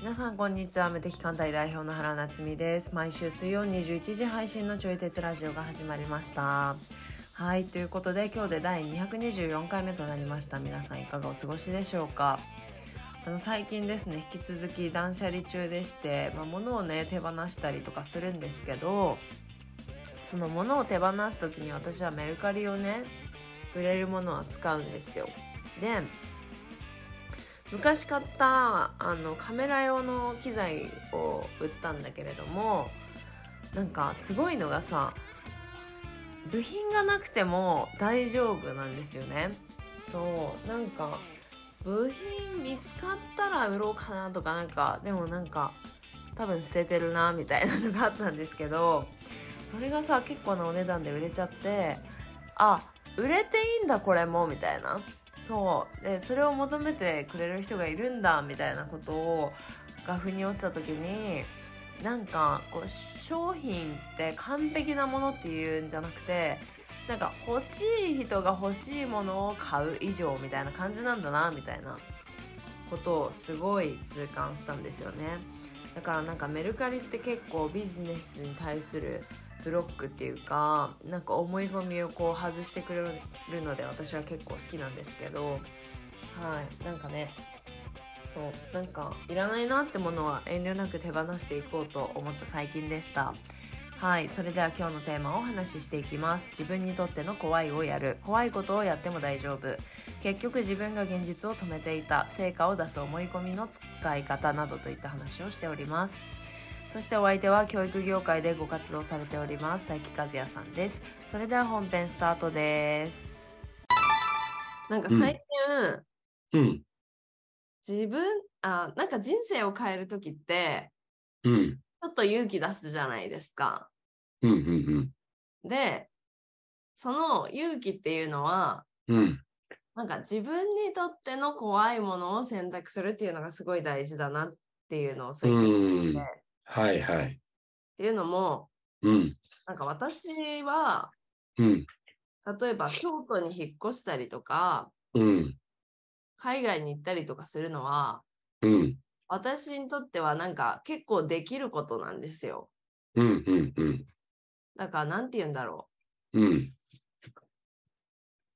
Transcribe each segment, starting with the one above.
皆さんこんにちは、無敵艦隊代表の原夏実です。毎週水曜21時配信のちょい鉄ラジオが始まりました。はい、ということで今日で第224回目となりました。皆さんいかがお過ごしでしょうか。最近ですね、引き続き断捨離中でして、物をね手放したりとかするんですけど、その物を手放す時に私はメルカリをね、売れるものは使うんですよ。で、昔買ったカメラ用の機材を売ったんだけれども、なんかすごいのがさ、部品がなくても大丈夫なんですよね。そう、なんか部品見つかったら売ろうかなとか、なんかでもなんか多分捨ててるなみたいなのがあったんですけど、それがさ結構なお値段で売れちゃって、あ、売れていいんだこれもみたいな、そうでそれを求めてくれる人がいるんだみたいなことをが腑に落ちた時に、なんかこう商品って完璧なものっていうんじゃなくて、なんか欲しい人が欲しいものを買う以上みたいな感じなんだなみたいなことをすごい痛感したんですよね。だからなんかメルカリって結構ビジネスに対するブロックっていうか、なんか思い込みをこう外してくれるので私は結構好きなんですけど、はい、なんかね、そう、なんかいらないなってものは遠慮なく手放していこうと思った最近でした。はい、それでは今日のテーマをお話ししていきます。自分にとっての怖いをやる。怖いことをやっても大丈夫。結局自分が現実を止めていた。成果を出す思い込みの使い方などといった話をしております。そしてお相手は教育業界でご活動されております、佐伯和也さんです。それでは本編スタートです。なんか最近、なんか人生を変えるときって、ちょっと勇気出すじゃないですか。で、その勇気っていうのは、なんか自分にとっての怖いものを選択するっていうのがすごい大事だなっていうのをそう言ってて。はいはい。っていうのも、なんか私は、例えば京都に引っ越したりとか、海外に行ったりとかするのは、私にとってはなんか結構できることなんですよ。だからなんて言うんだろう。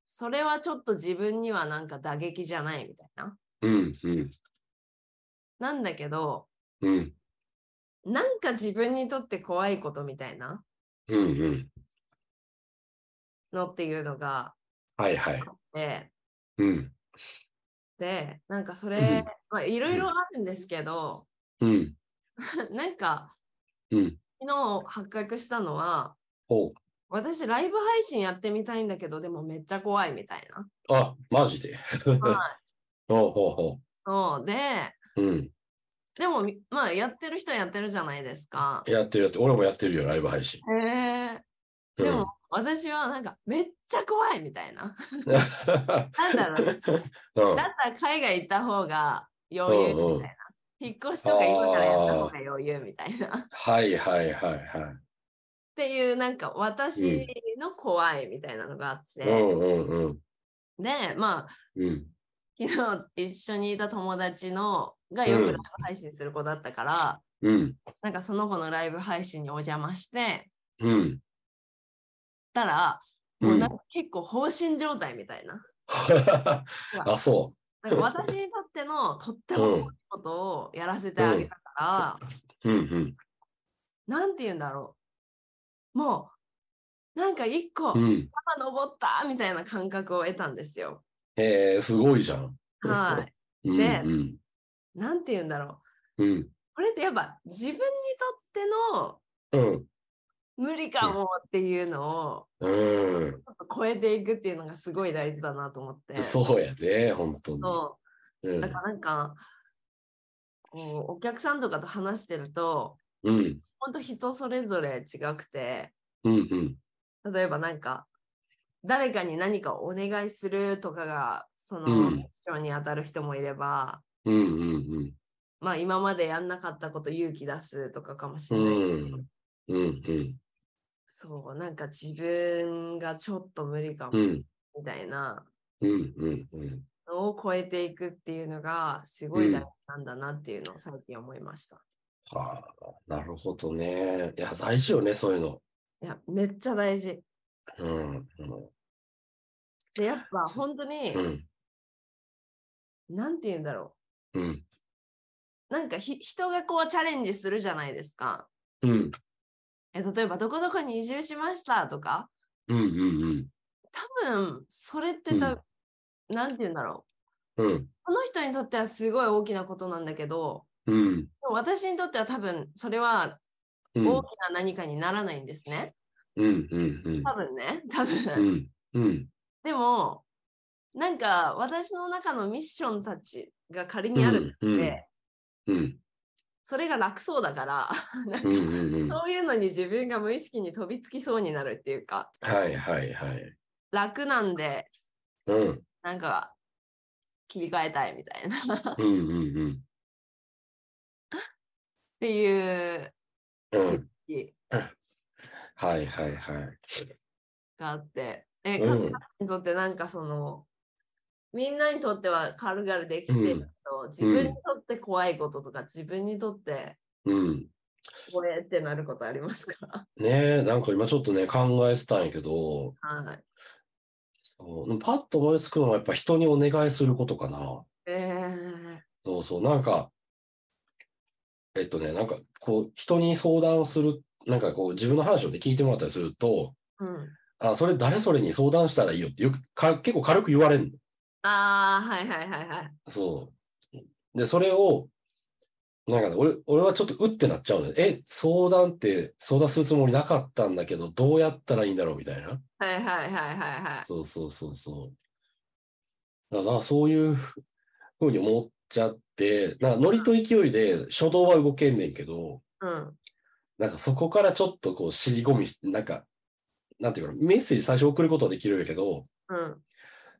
それはちょっと自分にはなんか打撃じゃないみたいな。なんだけど、なんか自分にとって怖いことみたいなのっていうのがあって、で、なんかそれ、いろいろあるんですけど、なんか、昨日発覚したのは、私ライブ配信やってみたいんだけど、でもめっちゃ怖いみたいな。あ、マジで。そうで、でも、やってる人はやってるじゃないですか。やってる。俺もやってるよ、ライブ配信。でも、私はなんか、めっちゃ怖いみたいな。なんだろう、ね。だったら海外行った方が余裕みたいな。引っ越しとか今からやった方が余裕みたいな。っていう、なんか、私の怖いみたいなのがあって。で、昨日一緒にいた友達のがよくライブ配信する子だったから、なんかその子のライブ配信にお邪魔して、たら、もうなんか結構放心状態みたいな。あ、そう。なんか私にとってのとってもいいことをやらせてあげたから、なんて言うんだろう。もう、なんか一個、山登ったみたいな感覚を得たんですよ。すごいじゃん。で、なんて言うんだろう。これってやっぱ自分にとっての、無理かもっていうのを、ちょっと超えていくっていうのがすごい大事だなと思って。そうやね、本当に。だからなんか、お客さんとかと話してると、本当人それぞれ違くて、例えばなんか、誰かに何かをお願いするとかがその人に当たる人もいれば、今までやんなかったこと勇気出すとかかもしれないけど、そう、なんか自分がちょっと無理かも、うん、みたいなのを超えていくっていうのがすごい大事なんだなっていうのを最近思いました。うん、はあ、なるほどね。いや、大事よね、そういうの。いや、めっちゃ大事。うんうん、で、やっぱ本当に、うん、なんて言うんだろう。うん、なんか人がこうチャレンジするじゃないですか。うん、例えばどこどこに移住しましたとか、うんうんうん、多分それってなんて言うんだろう、うん、この人にとってはすごい大きなことなんだけど、うん、でも私にとっては多分それは大きな何かにならないんですね、うんうんうん、多分ね、多分、うんうん、でもなんか私の中のミッションたちが仮にあるって、うんうんうん、それが楽そうだからなんか、うんうんうん、そういうのに自分が無意識に飛びつきそうになるっていうか、はいはいはい、楽なんで、うん、なんか切り替えたいみたいなうんうん、うん、っていう、うん、はいはいはいがあって、カズさんにとってなんかそのみんなにとっては軽々できてるけど、うん、自分にとって怖いこととか、うん、自分にとってこれってなることありますか？ねえ、なんか今ちょっとね考えてたんやけど、はい、そうパッと思いつくのはやっぱ人にお願いすることかな。そうそう、なんかなんかこう人に相談をする、なんかこう自分の話を聞いてもらったりすると、うん、あ、それ誰それに相談したらいいよってよく結構軽く言われるの。ああ、はいはいはいはい。そう。で、それを、なんかね、俺はちょっとうってなっちゃうのよ。相談って、相談するつもりなかったんだけど、どうやったらいいんだろうみたいな。はいはいはいはいはい。そうそうそうそう。だからそういうふうに思っちゃって、なんかノリと勢いで初動は動けんねんけど、うん、なんかそこからちょっとこう尻込み、なんか、なんていうかな、メッセージ最初送ることはできるんやけど、うん。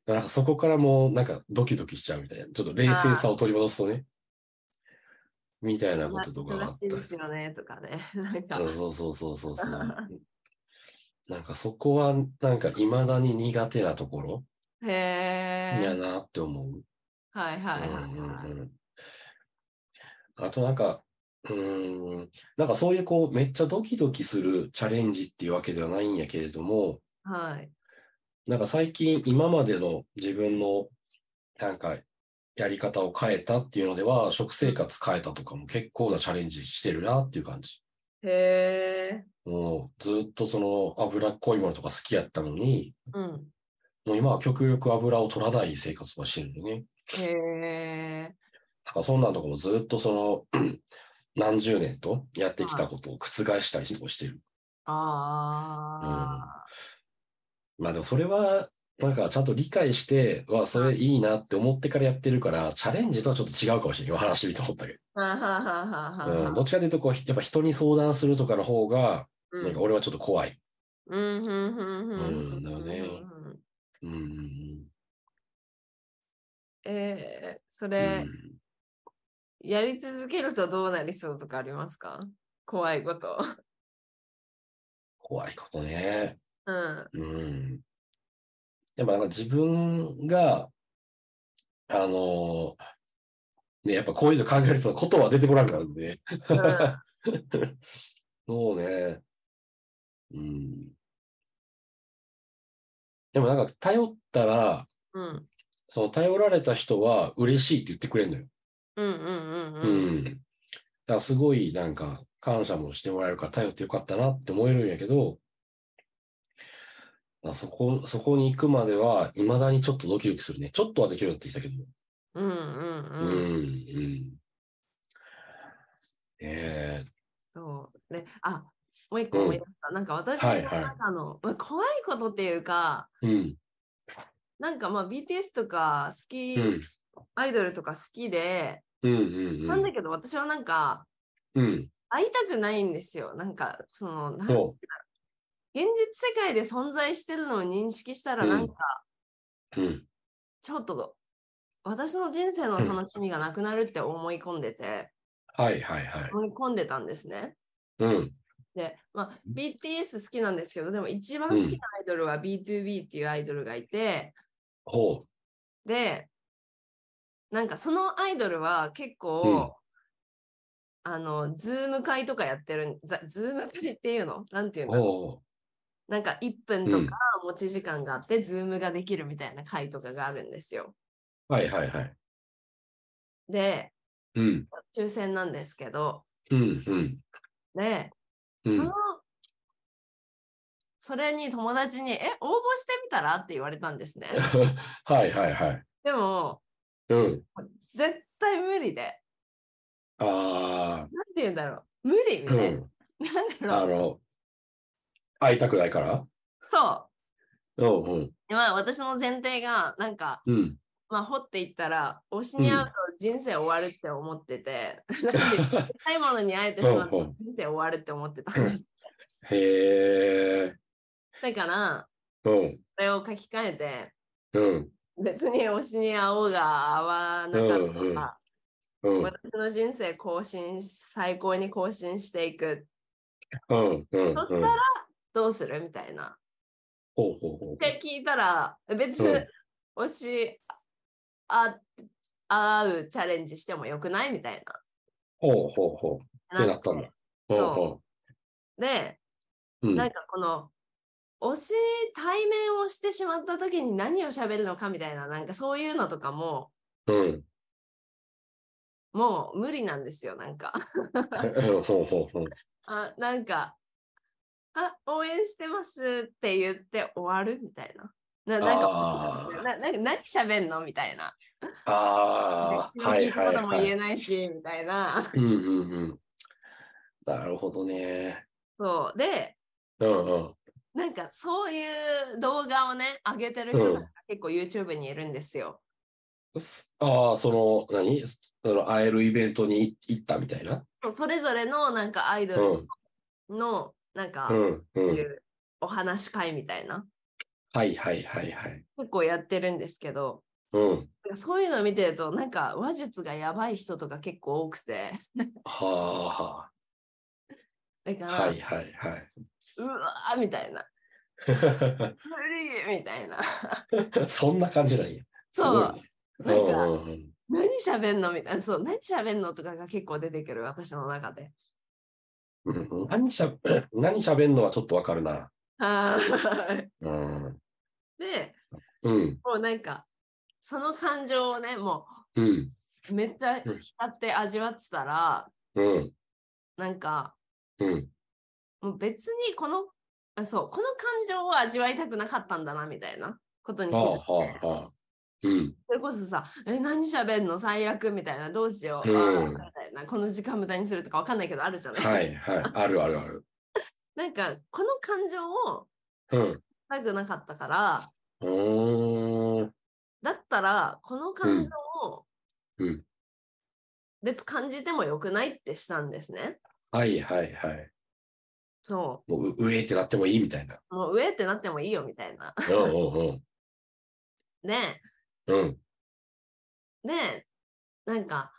なんかそこからもうなんかドキドキしちゃうみたいな、ちょっと冷静さを取り戻すとね、みたいなこととかがあったり。ですよねとかね。そうそうそうそうそう。なんかそこはなんか未だに苦手なところ。へえ。やなって思う。はいはいはい、はい、うんうん。あとなんかなんかそういうこうめっちゃドキドキするチャレンジっていうわけではないんやけれども。はい。なんか最近今までの自分のなんかやり方を変えたっていうのでは、食生活変えたとかも結構なチャレンジしてるなっていう感じ。へー。もうずっとその脂っこいものとか好きやったのに、うん、もう今は極力脂を取らない生活をしてるのね。へー。だからそんなんとかもずっとその何十年とやってきたことを覆したりしてる。ああ。うん、まあでもそれはなんかちゃんと理解してわ、それいいなって思ってからやってるから、チャレンジとはちょっと違うかもしれない、話してみて思ったけどうん、どっちかというとこうやっぱ人に相談するとかの方がなんか俺はちょっと怖い、うんうんだよね、うん、それ、うん、やり続けるとどうなりそうとかありますか？怖いことね、うんうん、やっぱなんか自分がね、やっぱこういうの考える人のことは出てこなくなるんで、うん、そうね、うん、でもなんか頼ったら、うん、その頼られた人は嬉しいって言ってくれるのよ、うんうんうんうん、うん、だからすごいなんか感謝もしてもらえるから頼ってよかったなって思えるんやけど、そこに行くまでは未だにちょっとドキドキするね。ちょっとはできるようになってきたけど。うんうんうん。うんうん、そうね。あ、もう一個思い出した。うん、なんか私の中の、はいはい、怖いことっていうか、うん、なんかまあ BTS とか好き、うん、アイドルとか好きで、うんうんうん、なんだけど私はなんか、うん、会いたくないんですよ。なんかそのなんていうの。現実世界で存在してるのを認識したらなんか、うんうん、ちょっと私の人生の楽しみがなくなるって思い込んでて、うん、はいはいはい、思い込んでたんですね、うん、で、BTS 好きなんですけど、でも一番好きなアイドルは b2b っていうアイドルがいて、ほうで、なんかそのアイドルは結構、ズーム会とかやってる、ズーム会っていうのなんていうの、なんか1分とか持ち時間があって、ズームができるみたいな会とかがあるんですよ。はいはいはい。で、抽選なんですけど、で、それに友達に、応募してみたらって言われたんですね。はいはいはい。でも、絶対無理で。なんて言うんだろう。無理みたいな。なんだろう。会いたくないからそう。私の前提が、なんか、掘っていったら、推しに会うと人生終わるって思ってて、ないものに会えてしまうと人生終わるって思ってたんです。へー。だから、それを書き換えて、別に推しに会おうが会わなかったら、私の人生最高に更新していく。そしたら、どうするみたいな。って聞いたら、別に推し、会うチャレンジしてもよくないみたいな。ってなったんだ。で、なんかこの、対面をしてしまった時に何を喋るのかみたいな、なんかそういうのとかも、もう無理なんですよ、なんか。なんか、応援してますって言って終わるみたいな。何喋んのみたいな。聞くことも言えないし、みたいな。なるほどね。そう。で、なんかそういう動画をね、上げてる人が結構 YouTube にいるんですよ。会えるイベントに行ったみたいな。それぞれのなんかアイドルの、なんか、お話会みたいな。結構やってるんですけど、そういうのを見てると、なんか話術がやばい人とか結構多くて。だから、うわーみたいな。無理みたいな。そんな感じなんや。そう。なんか、何喋んのみたいな。そう、何喋んのとかが結構出てくる、私の中で。何喋んのはちょっとわかるな。で、もうなんかその感情をね、もうめっちゃ浸って味わってたら、なんか、もう別にこの感情を味わいたくなかったんだなみたいなことに気づいて、それこそさ、何喋んの最悪みたいな、どうしよう、みたいな、この時間無駄にするとかわかんないけどあるじゃないですか。あるあるある。なんかこの感情をしたくなかったから、だったらこの感情を別感じてもよくないってしたんですね。そう。もう上ってなってもいいみたいな。もう上ってなってもいいよみたいな。ね。で、なんか、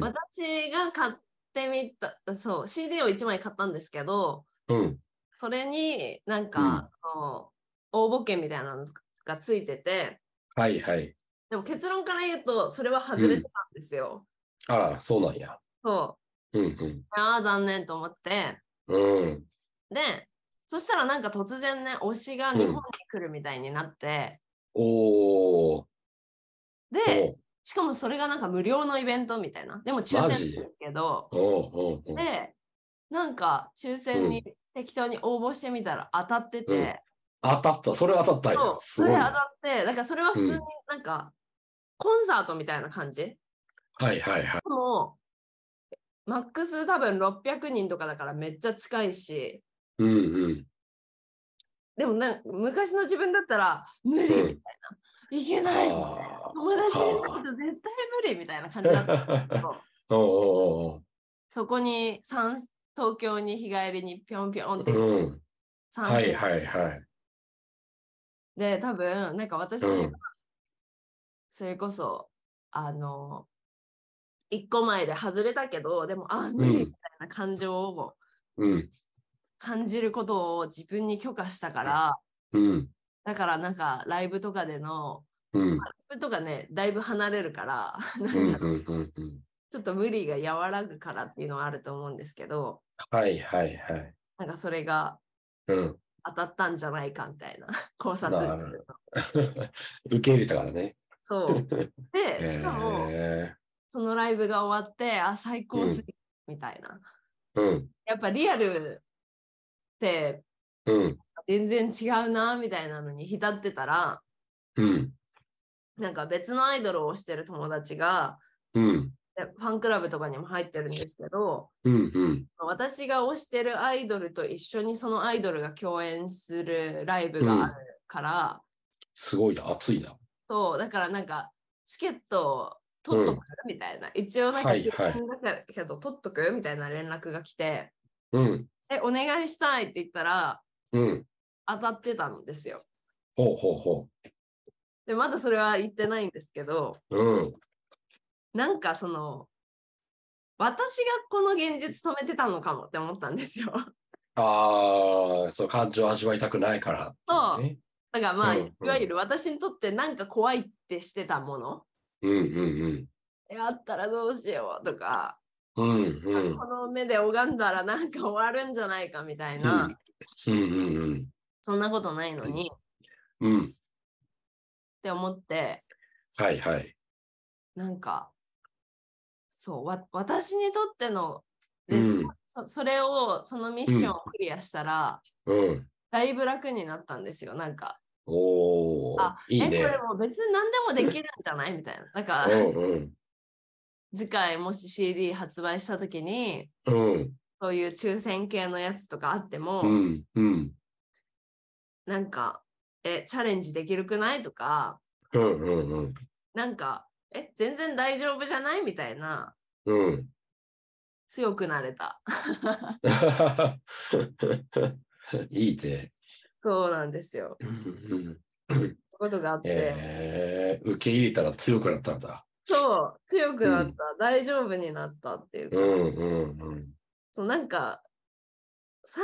私が買ってみた、そう、CD を1枚買ったんですけど、それになんか、応募券みたいなのがついてて、でも結論から言うと、それは外れてたんですよ。そうなんや。残念と思って。で、そしたらなんか突然ね、推しが日本に来るみたいになって、で、しかもそれがなんか無料のイベントみたいな。でも抽選ですけど、で、なんか抽選に適当に応募してみたら当たってて。それ当たったよ。それ当たって、だからそれは普通になんかコンサートみたいな感じ。でも、マックス多分600人とかだからめっちゃ近いし。でもなんか昔の自分だったら無理みたいな。いけない。友達になると絶対無理みたいな感じだったんですけど。そこに東京に日帰りにぴょんぴょんって。で、多分、なんか私、それこそ、1個前で外れたけど、でも、無理みたいな感情を感じることを自分に許可したから、うん、だからなんかライブとかでの、うん、ライブとかねだいぶ離れるからちょっと無理が和らぐからっていうのはあると思うんですけど、はいはいはい、なんかそれが、うん、当たったんじゃないかみたいな考察受け入れたからね。そうで、しかも、そのライブが終わって、あ最高すぎる、うん、みたいな、うん、やっぱリアルって、うん、全然違うなみたいなのに浸ってたら、うん、なんか別のアイドルを推してる友達が、うん、ファンクラブとかにも入ってるんですけど、うんうん、私が推してるアイドルと一緒にそのアイドルが共演するライブがあるから、うん、すごいな、熱いな。そうだからなんかチケット取っとく、うん、みたいな、一応なんか連絡だけど取っとくみたいな連絡が来て、うん、お願いしたいって言ったら、うん、当たってたんですよ。ほうほうほう。でまだそれは言ってないんですけど、うん、なんかその私がこの現実止めてたのかもって思ったんですよ。ああ、そう感情を味わいたくないからっていうね。そう。だからまあ、うんうん、いわゆる私にとってなんか怖いってしてたもの。うんうんうん、やったらどうしようとか、うんうん、この目で拝んだらなんか終わるんじゃないかみたいな、うんうんうん、そんなことないのに、うんうん、って思って、はいはい、なんかそう私にとっての、うん、それをそのミッションをクリアしたら、うん、だいぶ楽になったんですよ。なんかおあいいね、これも別に何でもできるんじゃないみたいな。だから、うんうん、次回もし CD 発売した時に、うん、そういう抽選系のやつとかあっても、うんうん、なんかチャレンジできるくないとか、うんうんうん、なんか全然大丈夫じゃないみたいな、うん、強くなれたいいね。そうなんですよ。ことがあって、受け入れたら強くなったんだ。そう、強くなった、うん、大丈夫になったっていうか、うんうんうん、そうなんか最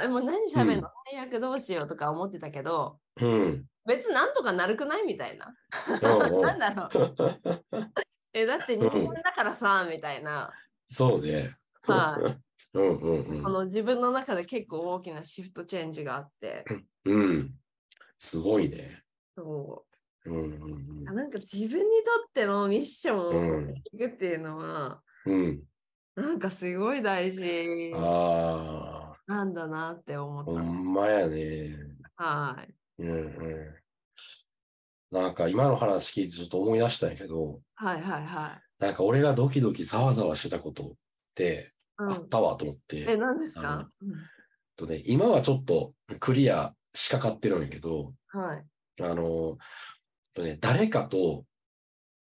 初はもう何しゃべるの、最悪どうしようとか思ってたけど、うん、別になんとかなるくないみたいな。なんだろう。だって日本だからさ、うん、みたいな。そうね。はい。うんうんうん、自分の中で結構大きなシフトチェンジがあって、うん、すごいね。そう、うんうんうん、なんか自分にとってのミッションをいくっていうのは、うん、なんかすごい大事なんだなって思った。ほんまやね。はい、うんうん。なんか今の話聞いてちょっと思い出したんやけど、はいはいはい。なんか俺がドキドキざわざわしてたことって。あったわと思って、うん、何ですか、ね、今はちょっとクリアしかかってるんやけど、はい、誰かと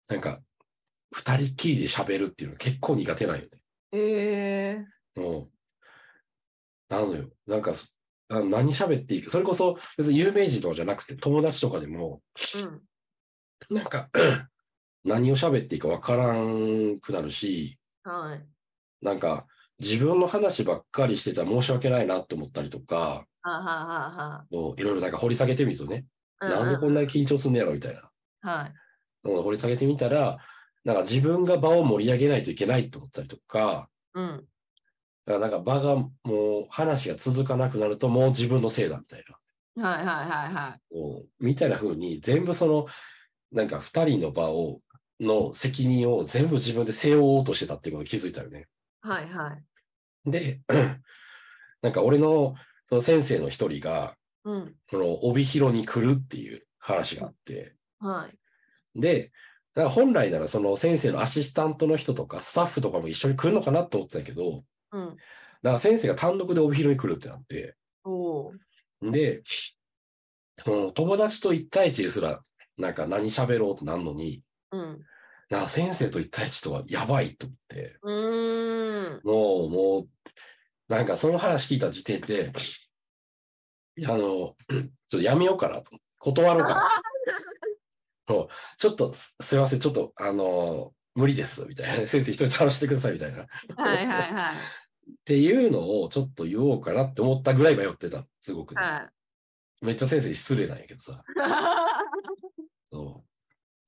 なんか二人きりで喋るっていうのは結構苦手なんよね。うん、なのよ。なんか何喋っていいか、それこそ別に有名人とかじゃなくて友達とかでも、うん、なんか何を喋っていいか分からんくなるし、はい、なんか自分の話ばっかりしてたら申し訳ないなって思ったりとか、いろいろなんか掘り下げてみるとね、なんでこんなに緊張すんねやろみたいな、はい、掘り下げてみたら、なんか自分が場を盛り上げないといけないと思ったりとか、うん、だからなんか場がもう話が続かなくなるともう自分のせいだみたいな、はいはいはいはい、みたいな風に全部そのなんか2人の場をの責任を全部自分で背負おうとしてたっていうことに気づいたよね。はいはい。で、なんか俺のその先生の一人が、うん、この帯広に来るっていう話があって、はい。で、だから本来ならその先生のアシスタントの人とかスタッフとかも一緒に来るのかなと思ってたけど、うん。だから先生が単独で帯広に来るってなって、おー。で、友達と一対一ですら、なんか何喋ろうってなるのに、うん。な先生と一対一とはやばいと思って、もうなんかその話聞いた時点で、ちょっとやめようかなと、断ろうかなと、ちょっとすいません、ちょっと無理ですみたいな、先生一人で話してくださいみたいな、はいはいはい、っていうのをちょっと言おうかなって思ったぐらい迷ってた、すごく、ね。はい、めっちゃ先生に失礼なんやけどさ。そう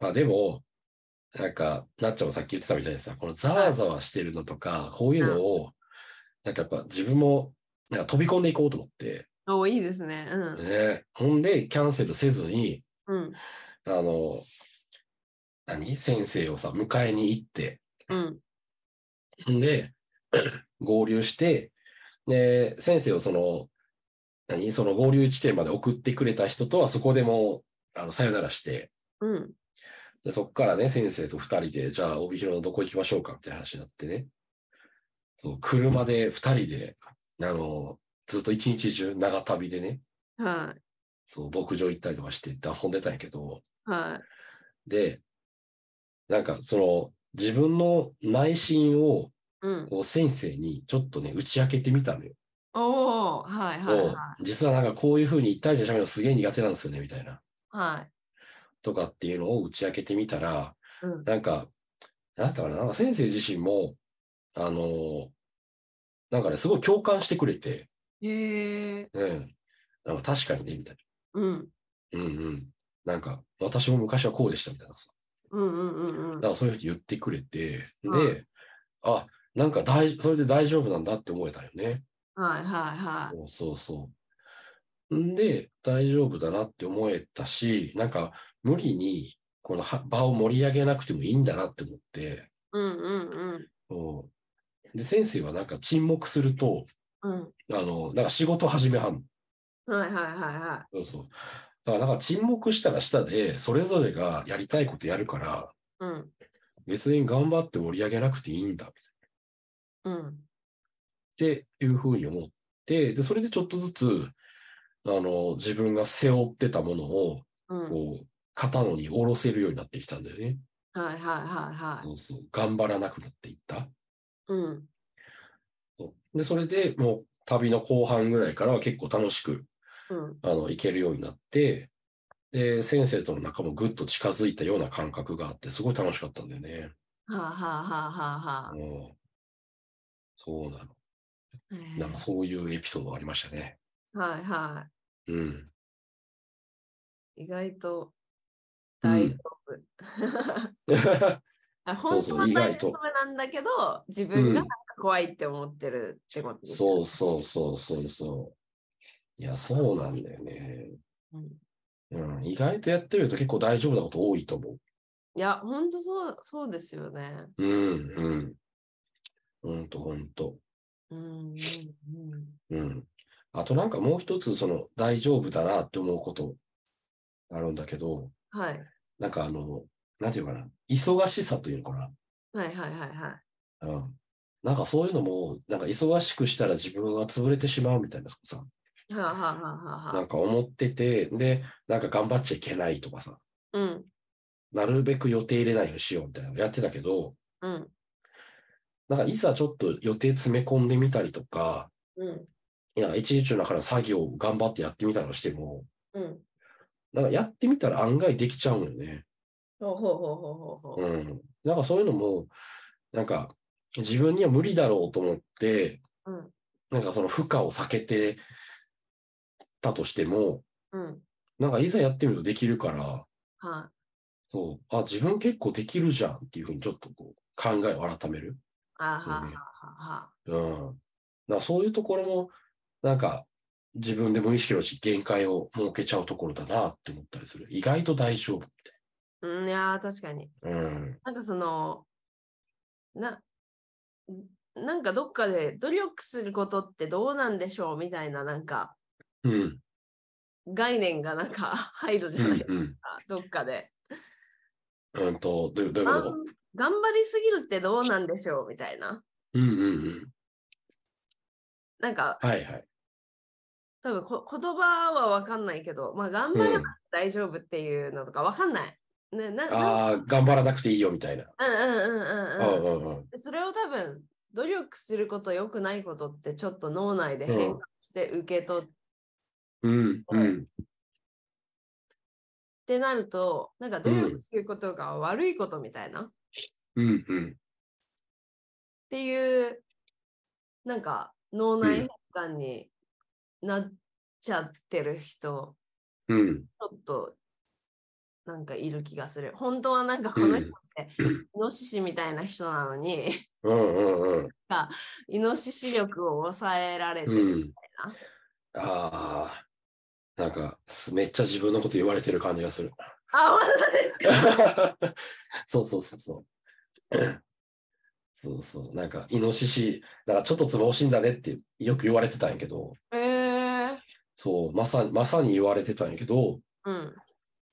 まあでも、なんか、なっちゃんもさっき言ってたみたいでさ、このざわざわしてるのとか、こういうのを、なんかやっぱ自分もなんか飛び込んでいこうと思って。お、いいですね。うん。ね、ほんで、キャンセルせずに、うん、先生をさ、迎えに行って、うん、で、合流して、で、先生をその合流地点まで送ってくれた人とは、そこでもさよならして、うん、でそこからね、先生と2人で、じゃあ、帯広のどこ行きましょうかみたいな話になってね、そう車で2人で、ずっと一日中、長旅でね、はい、そう牧場行ったりとかして遊んでたんやけど、はい、で、なんか、自分の内心を、こう先生にちょっとね、打ち明けてみたのよ。おー、はいはいはい。実はなんかこういう風に一対一で喋るのすげえ苦手なんですよね、みたいな。はい。とかっていうのを打ち明けてみたら、うん、なんか先生自身も、なんかね、すごい共感してくれて、うん。なんか確かにね、みたいな。うん。うんうん。なんか、私も昔はこうでした、みたいなさ。うんうんうんうん。だからそういうふうに言ってくれて、で、あ、なんかそれで大丈夫なんだって思えたよね。はいはいはい。そうそう。んで、大丈夫だなって思えたし、なんか無理にこの場を盛り上げなくてもいいんだなって思って。うんうんうん。で、先生はなんか沈黙すると、うん、なんか仕事始めはんの。はいはいはいはい。そうそう。だからなんか沈黙したら下で、それぞれがやりたいことやるから、うん、別に頑張って盛り上げなくていいんだ、みたいな。うん。っていうふうに思って、で、それでちょっとずつ、自分が背負ってたものを、うん、こう、肩のに下ろせるようになってきたんだよね。はいはいはいはい。そうそう。頑張らなくなっていった。うん。で、それでもう旅の後半ぐらいからは結構楽しく、うん、行けるようになって、で、先生との仲もぐっと近づいたような感覚があって、すごい楽しかったんだよね。はあはあはあはあはあ。そうなの。なんかそういうエピソードがありましたね。はいはい。うん。意外と大丈夫。本当は大丈夫なんだけど、自分が怖いって思ってるってことですね。そうそうそうそうそう。いや、そうなんだよね。うんうん、意外とやってみると結構大丈夫なこと多いと思う。いや、本当そうですよね。うんうん。本当本当。うんうんうん、あとなんかもう一つ大丈夫だなって思うことあるんだけど、はい、なんかなんていうかな、忙しさというのかな、はいはいはいはい、うん、なんかそういうのもなんか忙しくしたら自分が潰れてしまうみたいなさ、はあはあはあ、なんか思ってて、でなんか頑張っちゃいけないとかさ、うん、なるべく予定入れないようにしようみたいなのやってたけど、うん、なんかいざちょっと予定詰め込んでみたりとか、うん、いや一日の中の作業を頑張ってやってみたりしても、うん、なんかやってみたら案外できちゃうのよね。なんかそういうのもなんか自分には無理だろうと思って、うん、なんかその負荷を避けてたとしても、うん、なんかいざやってみるとできるから、はい、そう、あ、自分結構できるじゃんっていうふうにちょっとこう考えを改める。そういうところもなんか自分で無意識のうち限界を設けちゃうところだなって思ったりする。意外と大丈夫って。いや確かに、うん、なんかなんかどっかで努力することってどうなんでしょうみたいな、なんか、うん、概念がなんか入るじゃないですか、うんうん、どっかでどういうこと？頑張りすぎるってどうなんでしょうみたいな。うんうんうん。なんか、はいはい。多分言葉はわかんないけど、まあ頑張らなくて大丈夫っていうのとかわかんない。ね、ああ、頑張らなくていいよみたいな。うんうんうんうん。それを多分、努力すること良くないことってちょっと脳内で変換して受け取って。うんうん。ってなると、なんか努力することが悪いことみたいな。うんうん、っていうなんか脳内変換になっちゃってる人、うん、ちょっとなんかいる気がする。本当はなんかこの人ってイノシシみたいな人なのに、うんうんうん、イノシシ力を抑えられてるみたいな、うん、あーなんかめっちゃ自分のこと言われてる感じがする。あ、本当ですか。そうそうそうそうそうそう、なんかイノシシなんかちょっとつぼ欲しいんだねってよく言われてたんやけど、そうまさに言われてたんやけど、うん、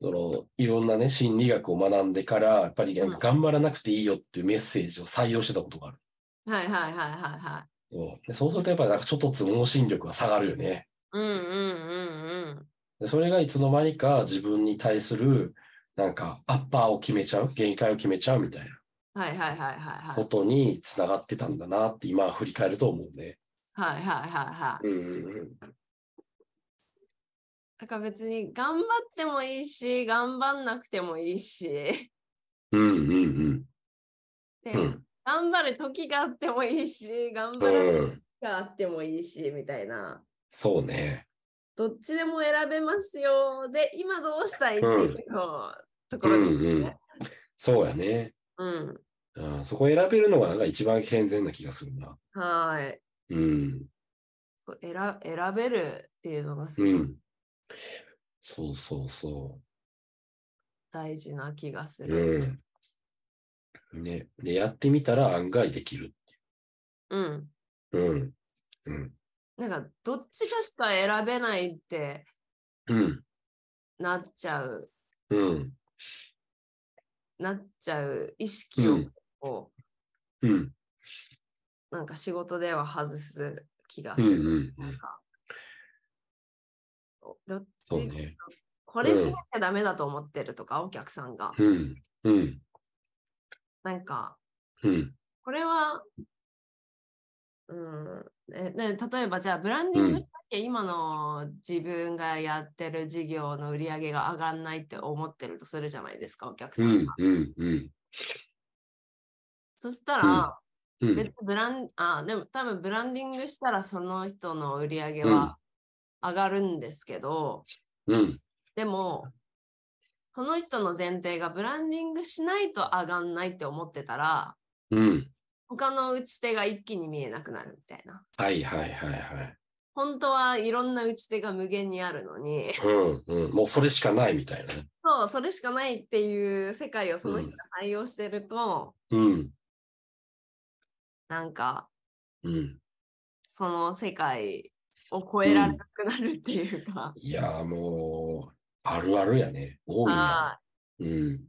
そのいろんなね心理学を学んでからやっぱり頑張らなくていいよっていうメッセージを採用してたことがある。はいはいはいはいはい。そうするとやっぱりなんかちょっとつぼの心力が下がるよね。うんうんうんうん。それがいつの間にか自分に対するなんかアッパーを決めちゃう、限界を決めちゃうみたいな。はいはいはいはいはい、ことにつながってたんだなって今は振り返ると思うね。はいはいはいはい。うん、なんか別に頑張ってもいいし頑張んなくてもいいし、うんうんうん、で、うん、頑張る時があってもいいし頑張る時があってもいいし、うん、みたいな。そうね。どっちでも選べますよで今どうしたいっていうところですね、うんうん、そうやね。うん、あそこ選べるのがなんか一番健全な気がするな。はい、うん、そう 選べるっていうのがすごい、うん、そうそうそう大事な気がする、うんね、でやってみたら案外できるっていう、うんうんうん、なんかどっちかしか選べないって、うん、なっちゃう、うんなっちゃう意識を、うんうん、なんか仕事では外す気がする、うんうんうん、なんかどっち、ね、これしなきゃダメだと思ってるとか、うん、お客さんが、うんうん、なんか、うん、これは、うんね、例えばじゃあブランディングしなきゃ今の自分がやってる事業の売り上げが上がんないって思ってるとするじゃないですかお客さんが、うんうんうん、そしたら、うん、別にでも多分ブランディングしたらその人の売り上げは上がるんですけど、うん、でもその人の前提がブランディングしないと上がんないって思ってたら、うん他の打ち手が一気に見えなくなるみたいな。はいはいはいはい。本当はいろんな打ち手が無限にあるのに、うんうん、もうそれしかないみたいな。そう、それしかないっていう世界をその人が採用してると、うん、なんか、うん、その世界を超えられなくなるっていうか。うん、いやもうあるあるやね。多いな。うん。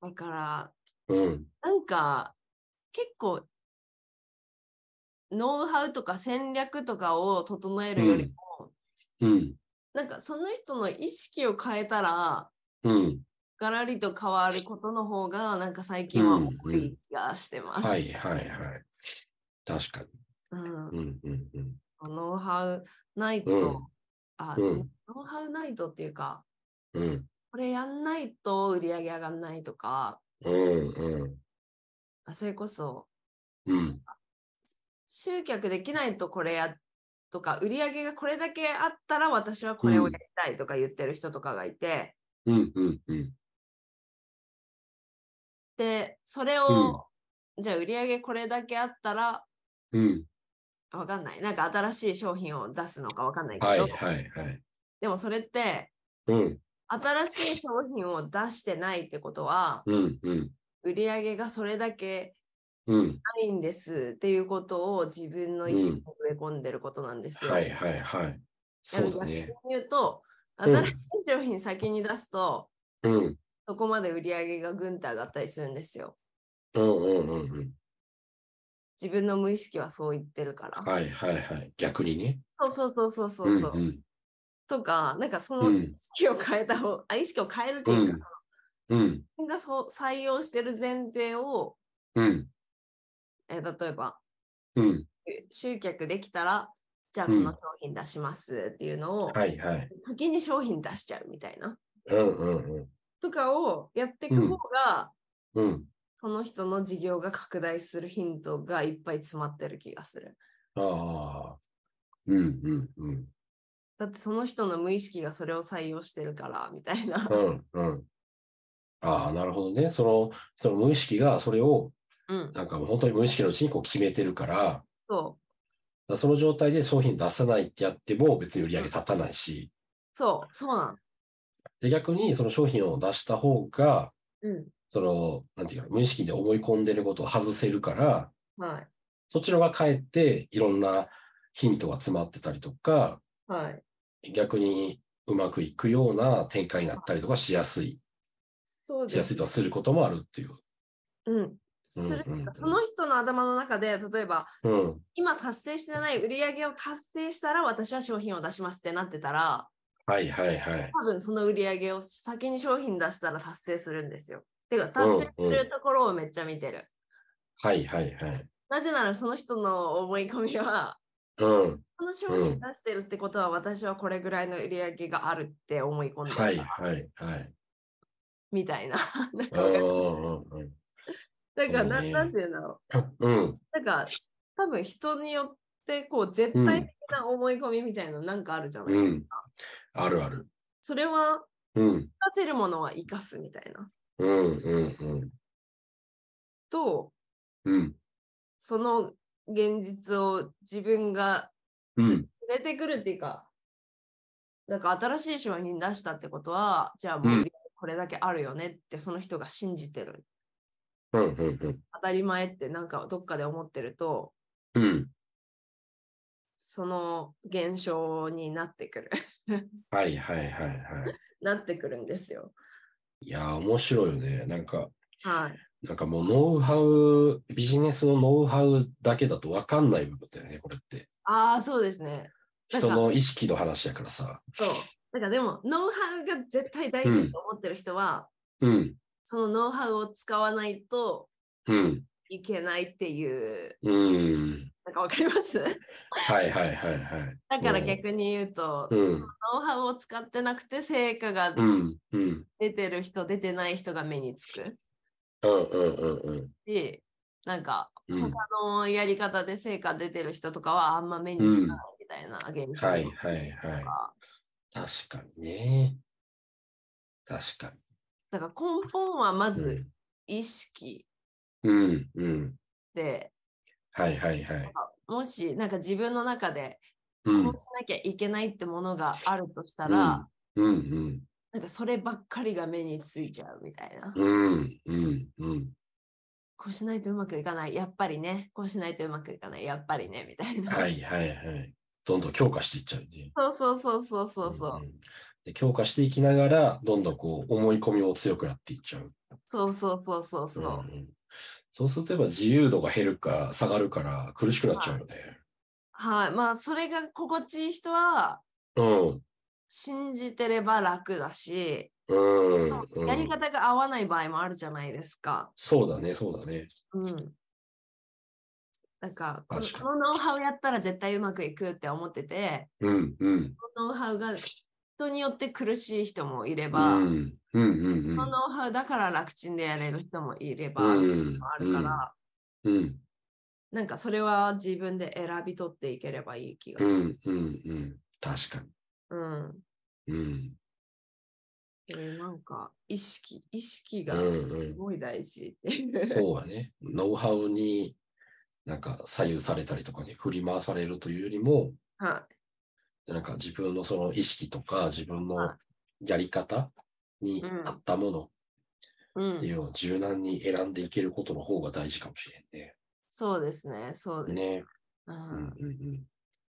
だから。うん、なんか結構ノウハウとか戦略とかを整えるよりも、うんうん、なんかその人の意識を変えたら、うん、ガラリと変わることの方がなんか最近は多い気がしてます、うんうん、はいはいはい確かに、うんうんうんうん、ノウハウないと、うんうん、ノウハウないとっていうか、うん、これやんないと売り上げ上がんないとかうんうん、それこそ、うん、集客できないとこれやとか売り上げがこれだけあったら私はこれをやりたいとか言ってる人とかがいて、うんうんうん、でそれを、うん、じゃあ売り上げこれだけあったら、うん、分かんないなんか新しい商品を出すのか分かんないけど、はいはいはい、でもそれって、うん新しい商品を出してないってことは、うんうん、売り上げがそれだけないんですっていうことを自分の意識に植え込んでることなんですよ。はいはいはい。そうだね。言うと、新しい商品先に出すと、うん、そこまで売り上げがぐんと上がったりするんですよ。うんうんうんうん。自分の無意識はそう言ってるから。はいはいはい。逆にね。そうそうそうそうそう。うんうんとか、なんかその意識を変えた方、意識を変えるっていうか、うん、自分が採用してる前提を、うん、例えば、うん、集客できたら、じゃあこの商品出しますっていうのを、うんはいはい、先に商品出しちゃうみたいな、うんうんうん、とかをやっていく方が、うん、その人の事業が拡大するヒントがいっぱい詰まってる気がする。ああ、うんうんうん。だってその人の無意識がそれを採用してるからみたいな。うんうん。ああ、なるほどね。その無意識がそれを、うん、なんか本当に無意識のうちにこう決めてるから。そう。だからその状態で商品出さないってやっても別に売り上げ立たないし。そう、そうなん。で逆にその商品を出した方が、うん、そのなんていうか無意識で思い込んでることを外せるから、はい、そちらがかえっていろんなヒントが詰まってたりとか、はい、逆にうまくいくような展開になったりとかしやすい、そうです、しやすいとはすることもあるっていう。うん。するその人の頭の中で例えば、うん、今達成してない売り上げを達成したら私は商品を出しますってなってたら、はいはいはい、多分その売り上げを先に商品出したら達成するんですよ。てか達成するところをめっちゃ見てる、うんうん、はいはいはい。なぜならその人の思い込みは、うん、この商品出してるってことは私はこれぐらいの売り上げがあるって思い込んでるから、はいはいはい、みたいななんかなんていうんだろう、うん、なんか多分人によってこう絶対的な思い込みみたいなのなんかあるじゃないですか、うんうん、あるある。それは、うん、生かせるものは生かすみたいな、うんうんうん、と、うん、その現実を自分が連れてくるっていうか、うん、なんか新しい商品出したってことはじゃあもうこれだけあるよねってその人が信じてる、うんうんうん、当たり前ってなんかどっかで思ってると、うん、その現象になってくるはいはいはいはいなってくるんですよ。いや面白いよね。なんか、はい、なんかもうノウハウ、ビジネスのノウハウだけだと分かんない部分だよねこれって。ああそうですね。人の意識の話やからさ。そうだからでもノウハウが絶対大事と思ってる人は、うんうん、そのノウハウを使わないといけないっていう、うん、なんかわかりますはいはいはいはい。だから逆に言うと、うん、そのノウハウを使ってなくて成果が出てる人、うん、出てない人が目につく。うんうんうんうん。で、なんか他のやり方で成果出てる人とかはあんま目につかないみたいな現象、うん。はいはいはい。確かにね。確かに。だから根本はまず意識で、うんうん、はいはいはい、もしなんか自分の中でこうしなきゃいけないってものがあるとしたら、うんうんうん、なんかそればっかりが目についちゃうみたいな、うんうんうん、こうしないとうまくいかない、やっぱりね、こうしないとうまくいかない、やっぱりねみたいな、はいはいはい、どんどん強化していっちゃうね。そうそうそうそうそう、うんうん、で強化していきながらどんどんこう思い込みも強くなっていっちゃう。そうそうそうそうそう、うん、そうするとやっぱ自由度が減るか下がるから苦しくなっちゃうよね。はい、はい、まあそれが心地いい人は、うん、信じてれば楽だし、うん、やり方が合わない場合もあるじゃないですか、うん、そうだねそうだね、うん、なんかこのノウハウやったら絶対うまくいくって思ってて、うんうん、そのノウハウが人によって苦しい人もいれば、うんうんうんうん、そのノウハウだから楽ちんでやれる人もいれば、うん、あるから、うんうん、なんかそれは自分で選び取っていければいい気がする、うんうんうん、確かに、うんうん、なんか意識がすごい大事、うんうん、そうはね、ノウハウになんか左右されたりとかに振り回されるというよりも、はい、なんか自分のその意識とか自分のやり方に合ったものっていうのを柔軟に選んでいけることの方が大事かもしれんね。そうですね、そうですね。うんうんうん、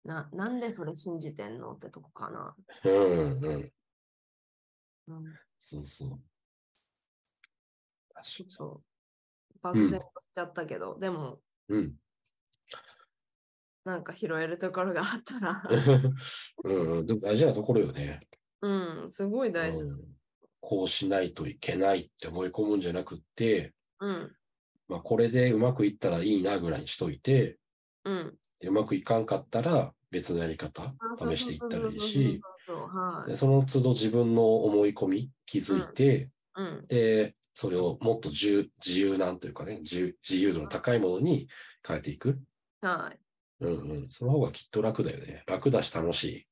なんでそれ信じてんのってとこかな。うんうん。うん、そうそう。ちょっと漠然としちゃったけど、うん、でも。うん。なんか拾えるところがあったら、うん、でも大事なところよね。うん、すごい大事、うん。こうしないといけないって思い込むんじゃなくって、うん、まあこれでうまくいったらいいなぐらいにしといて、うん、でうまくいかんかったら別のやり方試していったらいいし、その都度自分の思い込み気づいて、うんうん、でそれをもっと自由なんというかね、自由度の高いものに変えていく。はい。うんうん。その方がきっと楽だよね。楽だし楽しい。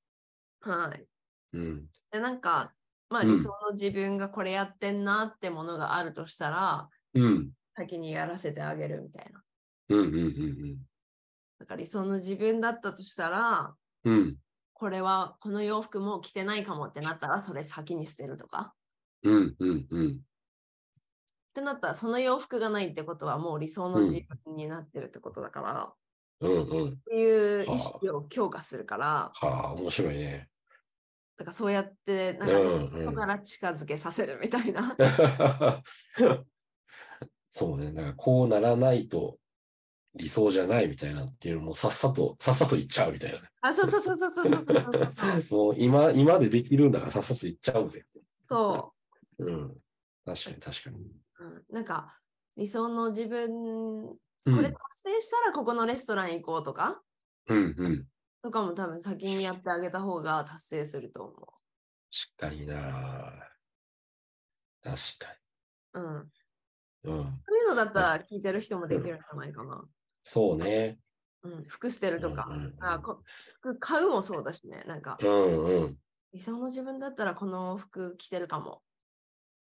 はい。うん。で、なんか、まあ理想の自分がこれやってんなってものがあるとしたら、うん。先にやらせてあげるみたいな。うんうんうんうん。だから理想の自分だったとしたら、うん。これは、この洋服もう着てないかもってなったら、それ先に捨てるとか。うんうんうん。ってなったら、その洋服がないってことはもう理想の自分になってるってことだから、うんうん、っていう意識を強化するから、面白いね。だからそうやってなんか、人から近づけさせるみたいな。そうね、なんかこうならないと理想じゃないみたいなっていうのもさっさといっちゃうみたいな。あ、そうそうそうそうそうそうそう。もう今でできるんだからさっさといっちゃうぜ。そう。うん、確かに確かに。なんか理想の自分、これ達成したらここのレストラン行こうとか、うんうん、とかも多分先にやってあげた方が達成すると思う。確かにな。確かに。うん。うん。そういうのだったら聞いてる人もできるんじゃないかな。うん、そうね。うん。服捨てるとか、服買うもそうだしね。なんか、理想の自分だったらこの服着てるかも。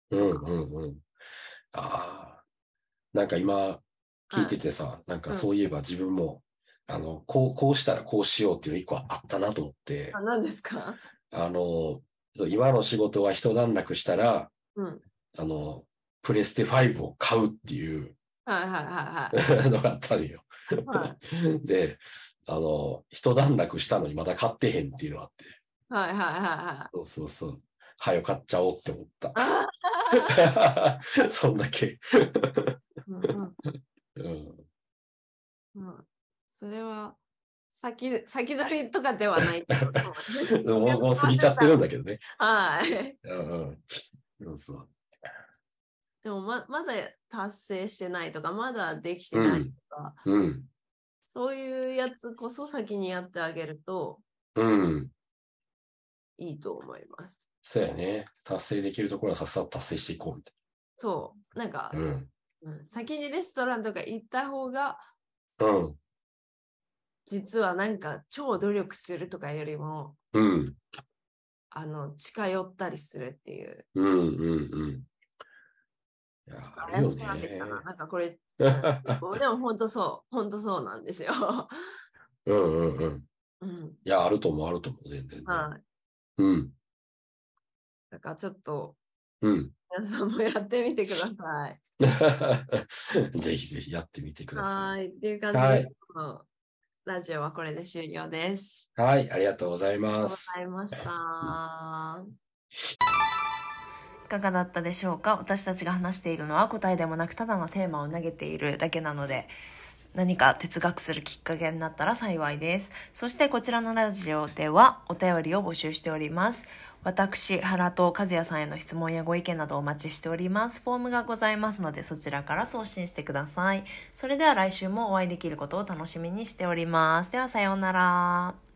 うんうんうん。ああ、なんか今聞いててさ、なんかそういえば自分も、こうしたらこうしようっていうの一個あったなと思って。あ、何ですか？今の仕事は一段落したら、プレステ5を買うっていう、のがあったのよ。で、一段落したのにまだ買ってへんっていうのがあって。そうそうそう。早く買っちゃおうって思った。そんだけ、それは先取りとかではないもう過ぎちゃってるんだけどね。でも まだ達成してないとかまだできてないとか、そういうやつこそ先にやってあげると、いいと思います。そうやね。達成できるところはさっさと達成していこうみたいな。そう。なんか、先にレストランとか行った方が、実はなんか超努力するとかよりも、近寄ったりするっていう。いや、怪しくなってきたな。なんかこれ、でも本当そう。本当そうなんですよ。いや、あると思う、あると思う、全然。なんかちょっと、皆さんもやってみてください。ぜひぜひやってみてください。はい。という感じで、ラジオはこれで終了です。はい。ありがとうございます。ありがとうございました。いかがだったでしょうか？私たちが話しているのは答えでもなく、ただのテーマを投げているだけなので、何か哲学するきっかけになったら幸いです。そしてこちらのラジオではお便りを募集しております。私、原と和也さんへの質問やご意見などお待ちしております。フォームがございますので、そちらから送信してください。それでは来週もお会いできることを楽しみにしております。ではさようなら。